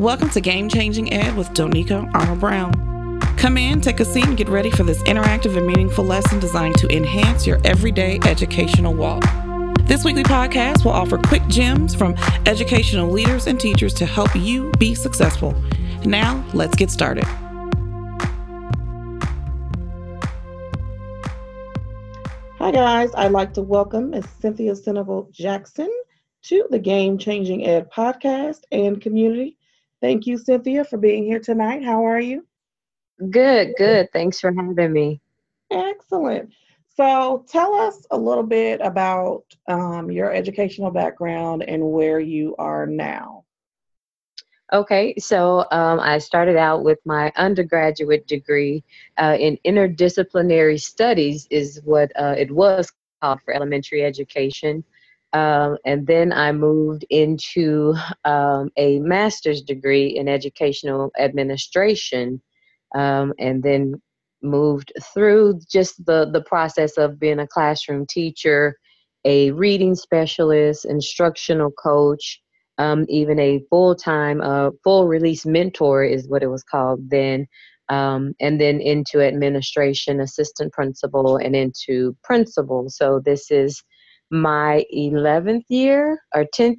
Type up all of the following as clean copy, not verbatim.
Welcome to Game Changing Ed with Donika Arnold-Brown. Come in, take a seat, and get ready for this interactive and meaningful lesson designed to enhance your everyday educational walk. This weekly podcast will offer quick gems from educational leaders and teachers to help you be successful. Now, let's get started. Hi guys, I'd like to welcome Ms. Cynthia Seneville-Jackson to the Game Changing Ed podcast and community. Thank you, Cynthia, for being here tonight. How are you? Good. Thanks for having me. Excellent. So tell us a little bit about your educational background and where you are now. Okay, so I started out with my undergraduate degree in interdisciplinary studies is what it was called for elementary education. And then I moved into a master's degree in educational administration and then moved through just the process of being a classroom teacher, a reading specialist, instructional coach, even a full-time, full-release mentor is what it was called then, and then into administration, assistant principal, and into principal. So this is my 11th year or 10th,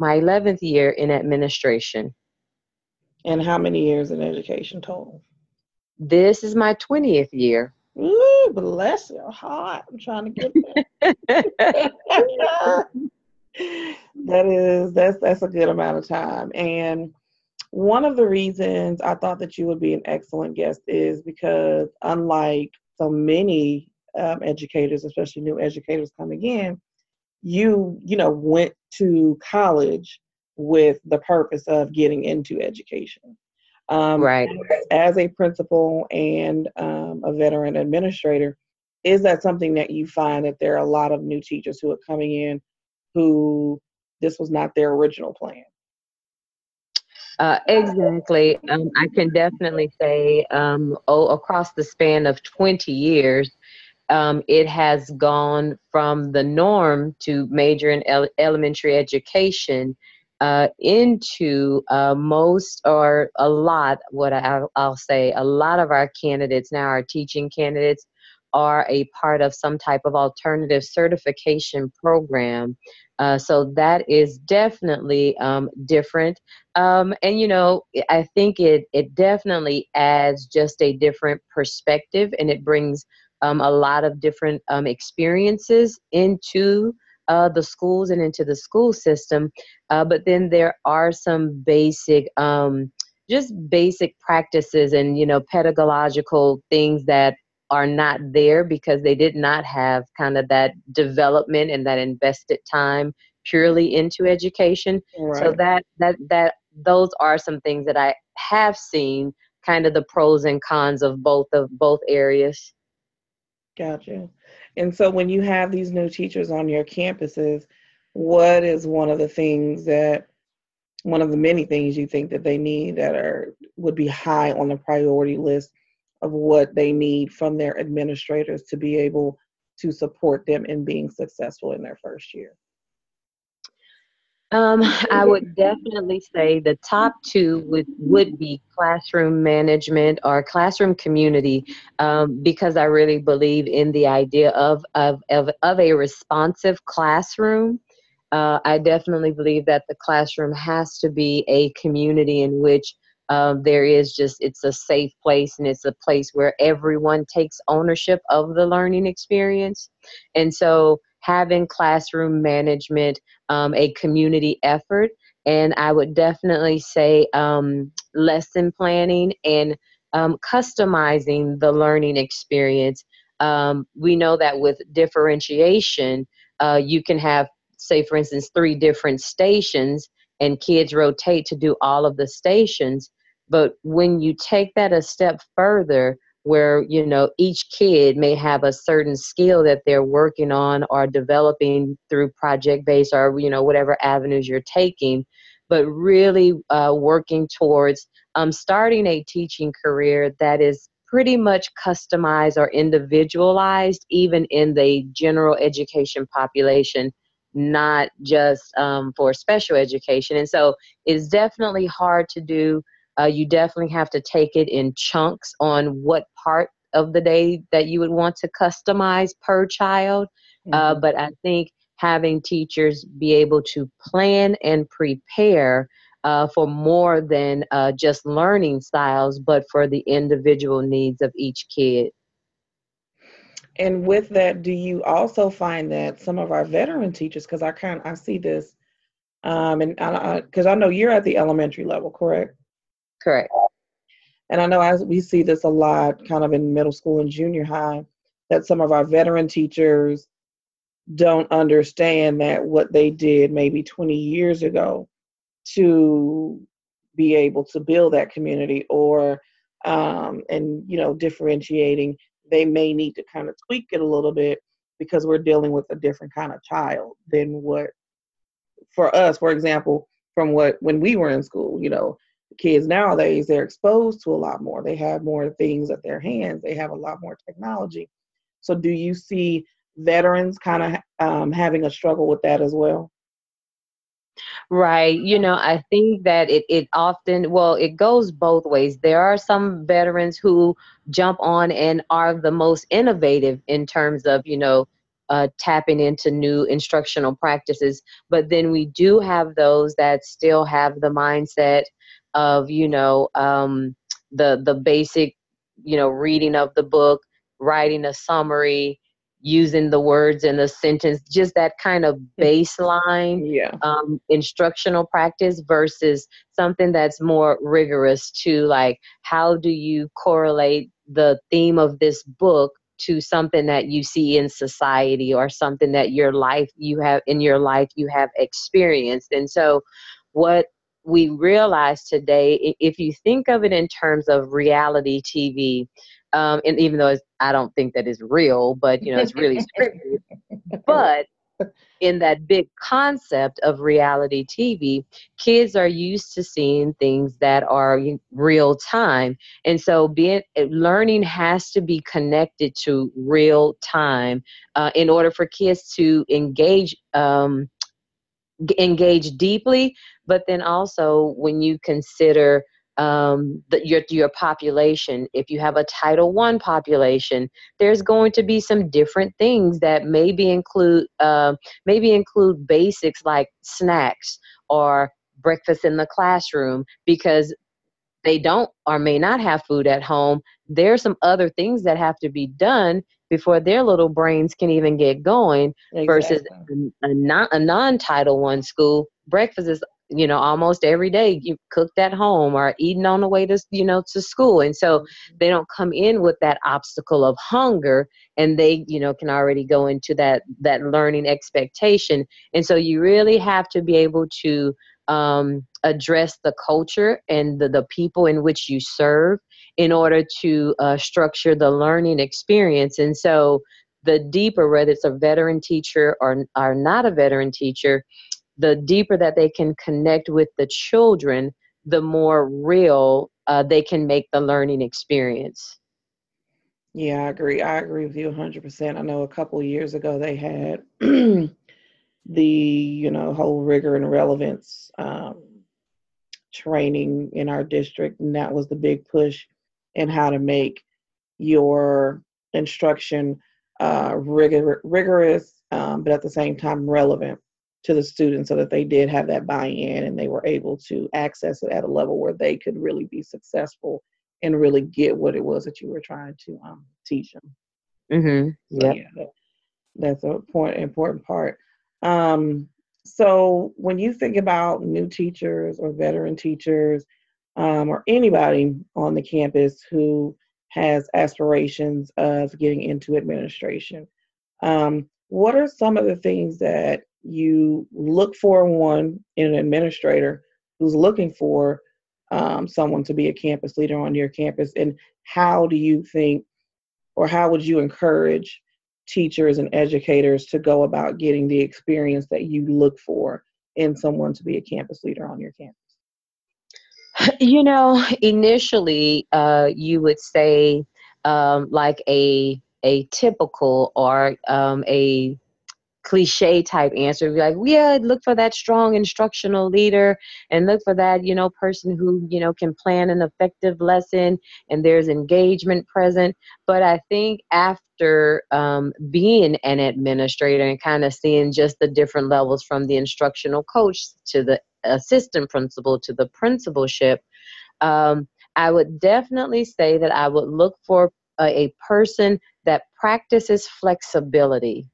my 11th year in administration. And how many years in education total? This is my 20th year. Ooh, bless your heart. I'm trying to get that. That's a good amount of time. And one of the reasons I thought that you would be an excellent guest is because unlike so many educators, especially new educators coming in, you went to college with the purpose of getting into education. Right. As a principal and a veteran administrator, is that something that you find that there are a lot of new teachers who are coming in who this was not their original plan? Exactly. I can definitely say across the span of 20 years, it has gone from the norm to major in elementary education into most or a lot, I'll say, a lot of our candidates now, our teaching candidates, are a part of some type of alternative certification program. So that is definitely different. And, I think it definitely adds just a different perspective, and it brings a lot of different experiences into the schools and into the school system. But then there are some basic, just basic practices and, pedagogical things that are not there because they did not have kind of that development and that invested time purely into education. Right. So that those are some things that I have seen, kind of the pros and cons of both areas. Gotcha. And so when you have these new teachers on your campuses, what is one of the many things you think that they need that would be high on the priority list of what they need from their administrators to be able to support them in being successful in their first year? I would definitely say the top two would be classroom management or classroom community, because I really believe in the idea of a responsive classroom. I definitely believe that the classroom has to be a community in which it's a safe place, and it's a place where everyone takes ownership of the learning experience. And so having classroom management, a community effort, and I would definitely say lesson planning and customizing the learning experience. We know that with differentiation, you can have, say, for instance, 3 different stations, and kids rotate to do all of the stations. But when you take that a step further, where, each kid may have a certain skill that they're working on or developing through project-based or, whatever avenues you're taking, but really working towards starting a teaching career that is pretty much customized or individualized, even in the general education population. not just for special education. And so it's definitely hard to do. You definitely have to take it in chunks on what part of the day that you would want to customize per child. Mm-hmm. But I think having teachers be able to plan and prepare for more than just learning styles, but for the individual needs of each kid. And with that, do you also find that some of our veteran teachers, because I see this, and because I know you're at the elementary level, correct? Correct. And I know we see this a lot kind of in middle school and junior high, that some of our veteran teachers don't understand that what they did maybe 20 years ago to be able to build that community or, and, you know, differentiating, they may need to kind of tweak it a little bit because we're dealing with a different kind of child than what, for us, for example, from what, when we were in school, you know, kids nowadays, they're exposed to a lot more. They have more things at their hands. They have a lot more technology. So do you see veterans kind of having a struggle with that as well? Right. You know, I think that it often, well, it goes both ways. There are some veterans who jump on and are the most innovative in terms of, you know, tapping into new instructional practices. But then we do have those that still have the mindset of, you know, the basic, you know, reading of the book, writing a summary, using the words in the sentence, just that kind of baseline instructional practice versus something that's more rigorous to like, how do you correlate the theme of this book to something that you see in society or something that you have experienced. And so what we realize today, if you think of it in terms of reality TV, and even though I don't think that is real, but, you know, it's really scripted. But in that big concept of reality TV, kids are used to seeing things that are real time. And so learning has to be connected to real time in order for kids to engage deeply. But then also when you consider your population, if you have a Title I population, there's going to be some different things that maybe include basics like snacks or breakfast in the classroom because they don't or may not have food at home. There are some other things that have to be done before their little brains can even get going. Exactly. Versus a non-Title I school, breakfast is, you know, almost every day you cooked at home or eating on the way to, you know, to school. And so they don't come in with that obstacle of hunger and they, you know, can already go into that learning expectation. And so you really have to be able to address the culture and the people in which you serve in order to structure the learning experience. And so the deeper, whether it's a veteran teacher or not a veteran teacher, the deeper that they can connect with the children, the more real they can make the learning experience. Yeah, I agree. I agree with you 100%. I know a couple of years ago they had the, you know, whole rigor and relevance training in our district, and that was the big push in how to make your instruction rigorous, but at the same time relevant to the students so that they did have that buy-in and they were able to access it at a level where they could really be successful and really get what it was that you were trying to teach them. Mm-hmm. Yep. Yeah, that's an important part. So when you think about new teachers or veteran teachers or anybody on the campus who has aspirations of getting into administration, what are some of the things that you look for in an administrator who's looking for someone to be a campus leader on your campus? And how do you think, or how would you encourage teachers and educators to go about getting the experience that you look for in someone to be a campus leader on your campus? You know, initially you would say like a typical or a cliche type answer. Be like, yeah, look for that strong instructional leader and look for that, you know, person who, you know, can plan an effective lesson and there's engagement present. But I think after being an administrator and kind of seeing just the different levels from the instructional coach to the assistant principal to the principalship, I would definitely say that I would look for a person that practices flexibility,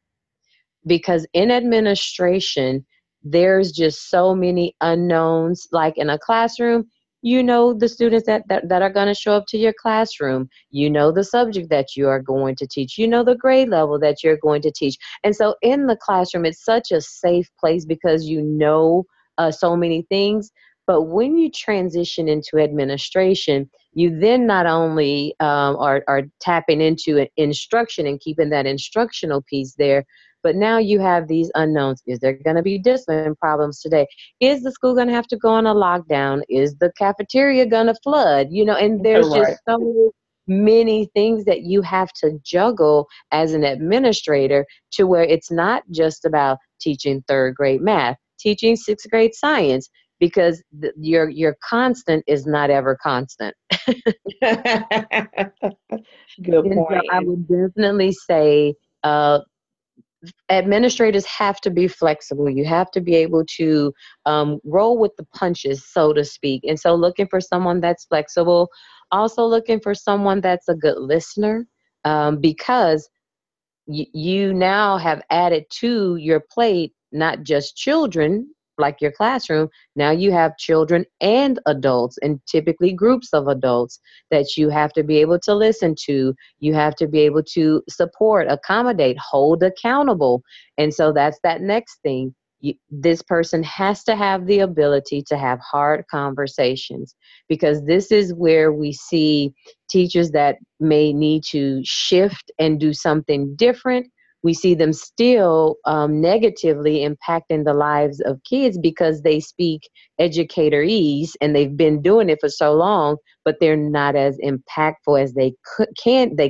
because in administration, there's just so many unknowns. Like in a classroom, you know the students that are going to show up to your classroom. You know the subject that you are going to teach. You know the grade level that you're going to teach. And so in the classroom, it's such a safe place because you know so many things. But when you transition into administration, you then not only are tapping into instruction and keeping that instructional piece there, but now you have these unknowns. Is there going to be discipline problems today? Is the school going to have to go on a lockdown? Is the cafeteria going to flood? You know, and there's just so many things that you have to juggle as an administrator, to where it's not just about teaching third grade math, teaching sixth grade science, because your constant is not ever constant. Good point. So I would definitely say administrators have to be flexible. You have to be able to roll with the punches, so to speak. And so looking for someone that's flexible, also looking for someone that's a good listener, because you now have added to your plate, not just children, like your classroom, now you have children and adults, and typically groups of adults that you have to be able to listen to. You have to be able to support, accommodate, hold accountable. And so that's that next thing. This person has to have the ability to have hard conversations, because this is where we see teachers that may need to shift and do something different. We see them still negatively impacting the lives of kids because they speak educatorese and they've been doing it for so long, but they're not as impactful as they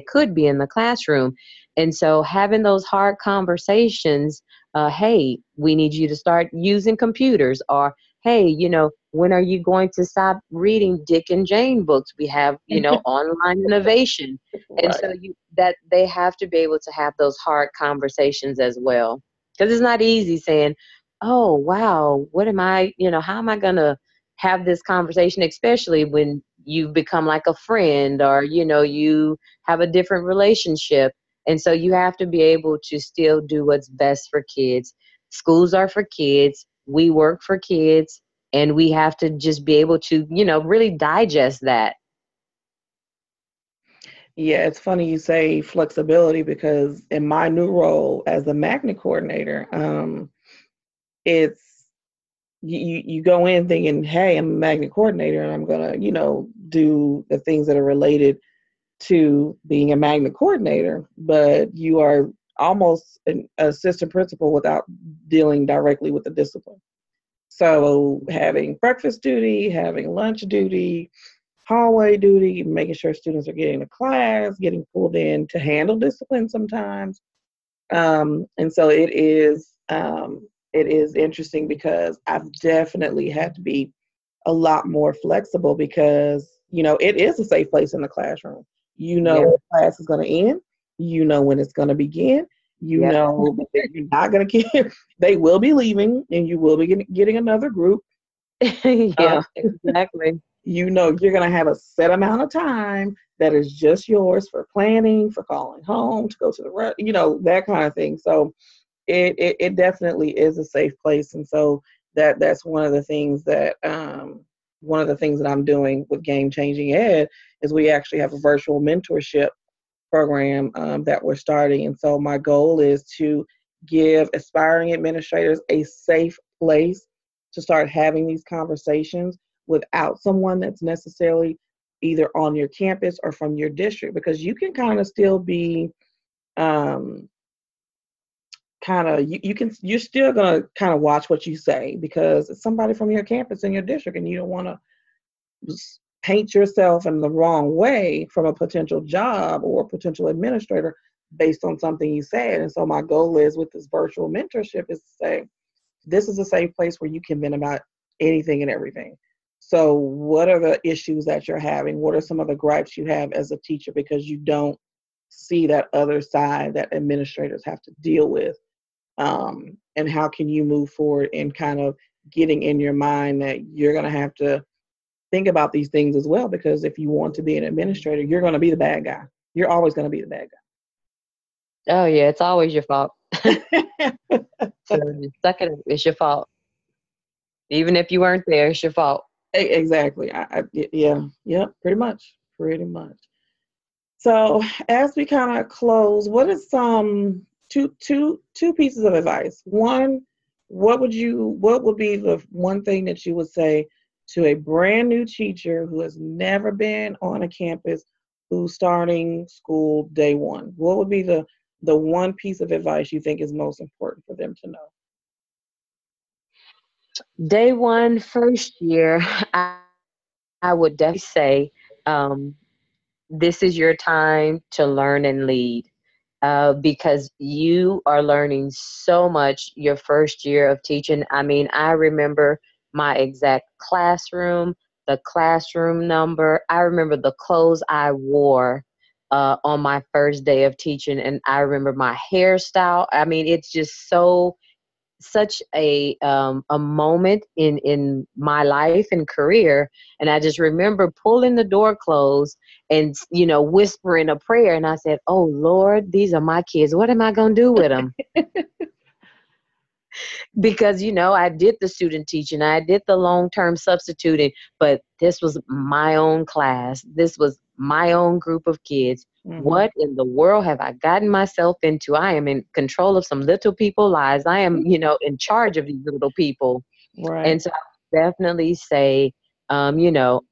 could be in the classroom. And so having those hard conversations, hey, we need you to start using computers, or hey, you know, when are you going to stop reading Dick and Jane books? We have, you know, online innovation. And right. So that they have to be able to have those hard conversations as well. Because it's not easy saying, oh, wow, what am I, you know, how am I going to have this conversation, especially when you become like a friend or, you know, you have a different relationship. And so you have to be able to still do what's best for kids. Schools are for kids. We work for kids. And we have to just be able to, you know, really digest that. Yeah, it's funny you say flexibility, because in my new role as the magnet coordinator, it's you go in thinking, hey, I'm a magnet coordinator and I'm going to, you know, do the things that are related to being a magnet coordinator. But you are almost an assistant principal without dealing directly with the discipline. So having breakfast duty, having lunch duty, hallway duty, making sure students are getting to class, getting pulled in to handle discipline sometimes. And so it is interesting, because I've definitely had to be a lot more flexible, because, you know, it is a safe place in the classroom. You know when class is going to end. You know when it's going to begin. You know, you're not going to care. They will be leaving and you will be getting another group. Exactly. You know, you're going to have a set amount of time that is just yours for planning, for calling home, to go to the run, you know, that kind of thing. So it definitely is a safe place. And so that's one of the things that I'm doing with Game Changing Ed is we actually have a virtual mentorship program that we're starting. And so my goal is to give aspiring administrators a safe place to start having these conversations without someone that's necessarily either on your campus or from your district, because you can kind of still be you're still going to kind of watch what you say, because it's somebody from your campus in your district, and you don't want to paint yourself in the wrong way from a potential job or a potential administrator based on something you said. And so my goal is with this virtual mentorship is to say, this is a safe place where you can vent about anything and everything. So what are the issues that you're having? What are some of the gripes you have as a teacher because you don't see that other side that administrators have to deal with? And how can you move forward in kind of getting in your mind that you're going to have to think about these things as well? Because if you want to be an administrator, you're going to be the bad guy. You're always going to be the bad guy. Oh, yeah. It's always your fault. It's your fault. Even if you weren't there, it's your fault. Exactly. Yeah, pretty much. So as we kind of close, what is some two pieces of advice? One, what would be the one thing that you would say to a brand new teacher who has never been on a campus, who's starting school day one? What would be the one piece of advice you think is most important for them to know? Day one, first year, I would definitely say this is your time to learn and lead because you are learning so much your first year of teaching. I mean, I remember my exact classroom, the classroom number. I remember the clothes I wore on my first day of teaching, and I remember my hairstyle. I mean, it's just such a moment in my life and career. And I just remember pulling the door closed and, you know, whispering a prayer. And I said, oh, Lord, these are my kids. What am I going to do with them? Because, you know, I did the student teaching, I did the long-term substituting, but this was my own class. This was my own group of kids. Mm-hmm. What in the world have I gotten myself into? I am in control of some little people's lives. I am, you know, in charge of these little people. Right. And so I definitely say, you know,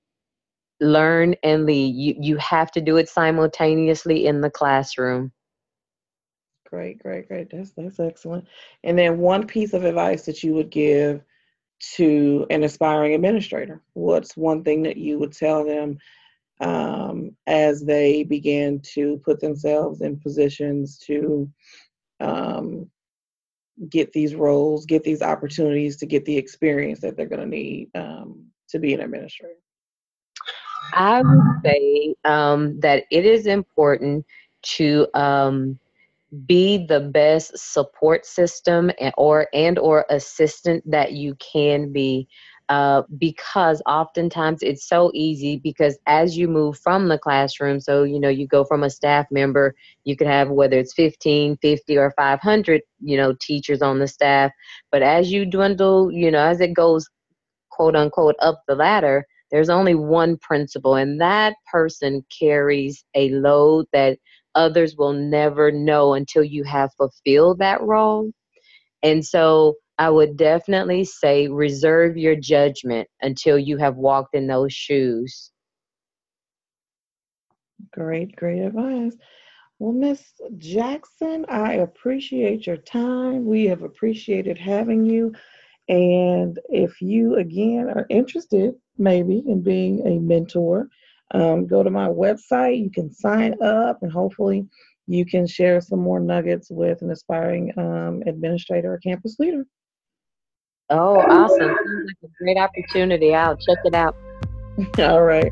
learn and lead. You have to do it simultaneously in the classroom. Great. That's excellent. And then one piece of advice that you would give to an aspiring administrator. What's one thing that you would tell them as they begin to put themselves in positions to get these roles, get these opportunities, to get the experience that they're going to need to be an administrator? I would say that it is important to be the best support system and or assistant that you can be, because oftentimes it's so easy, because as you move from the classroom, so, you know, you go from a staff member, you could have whether it's 15, 50 or 500, you know, teachers on the staff. But as you dwindle, you know, as it goes, quote unquote, up the ladder, there's only one principal, and that person carries a load that others will never know until you have fulfilled that role. And so I would definitely say reserve your judgment until you have walked in those shoes. Great advice. Well, Ms. Jackson, I appreciate your time. We have appreciated having you. And if you, again, are interested maybe in being a mentor, go to my website. You can sign up, and hopefully you can share some more nuggets with an aspiring administrator or campus leader. Oh, awesome. Sounds like a great opportunity. I'll check it out. All right.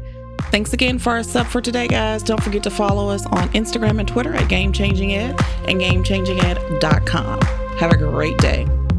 Thanks again for our sub for today, guys. Don't forget to follow us on Instagram and Twitter at Game Changing Ed and GameChangingEd.com. Have a great day.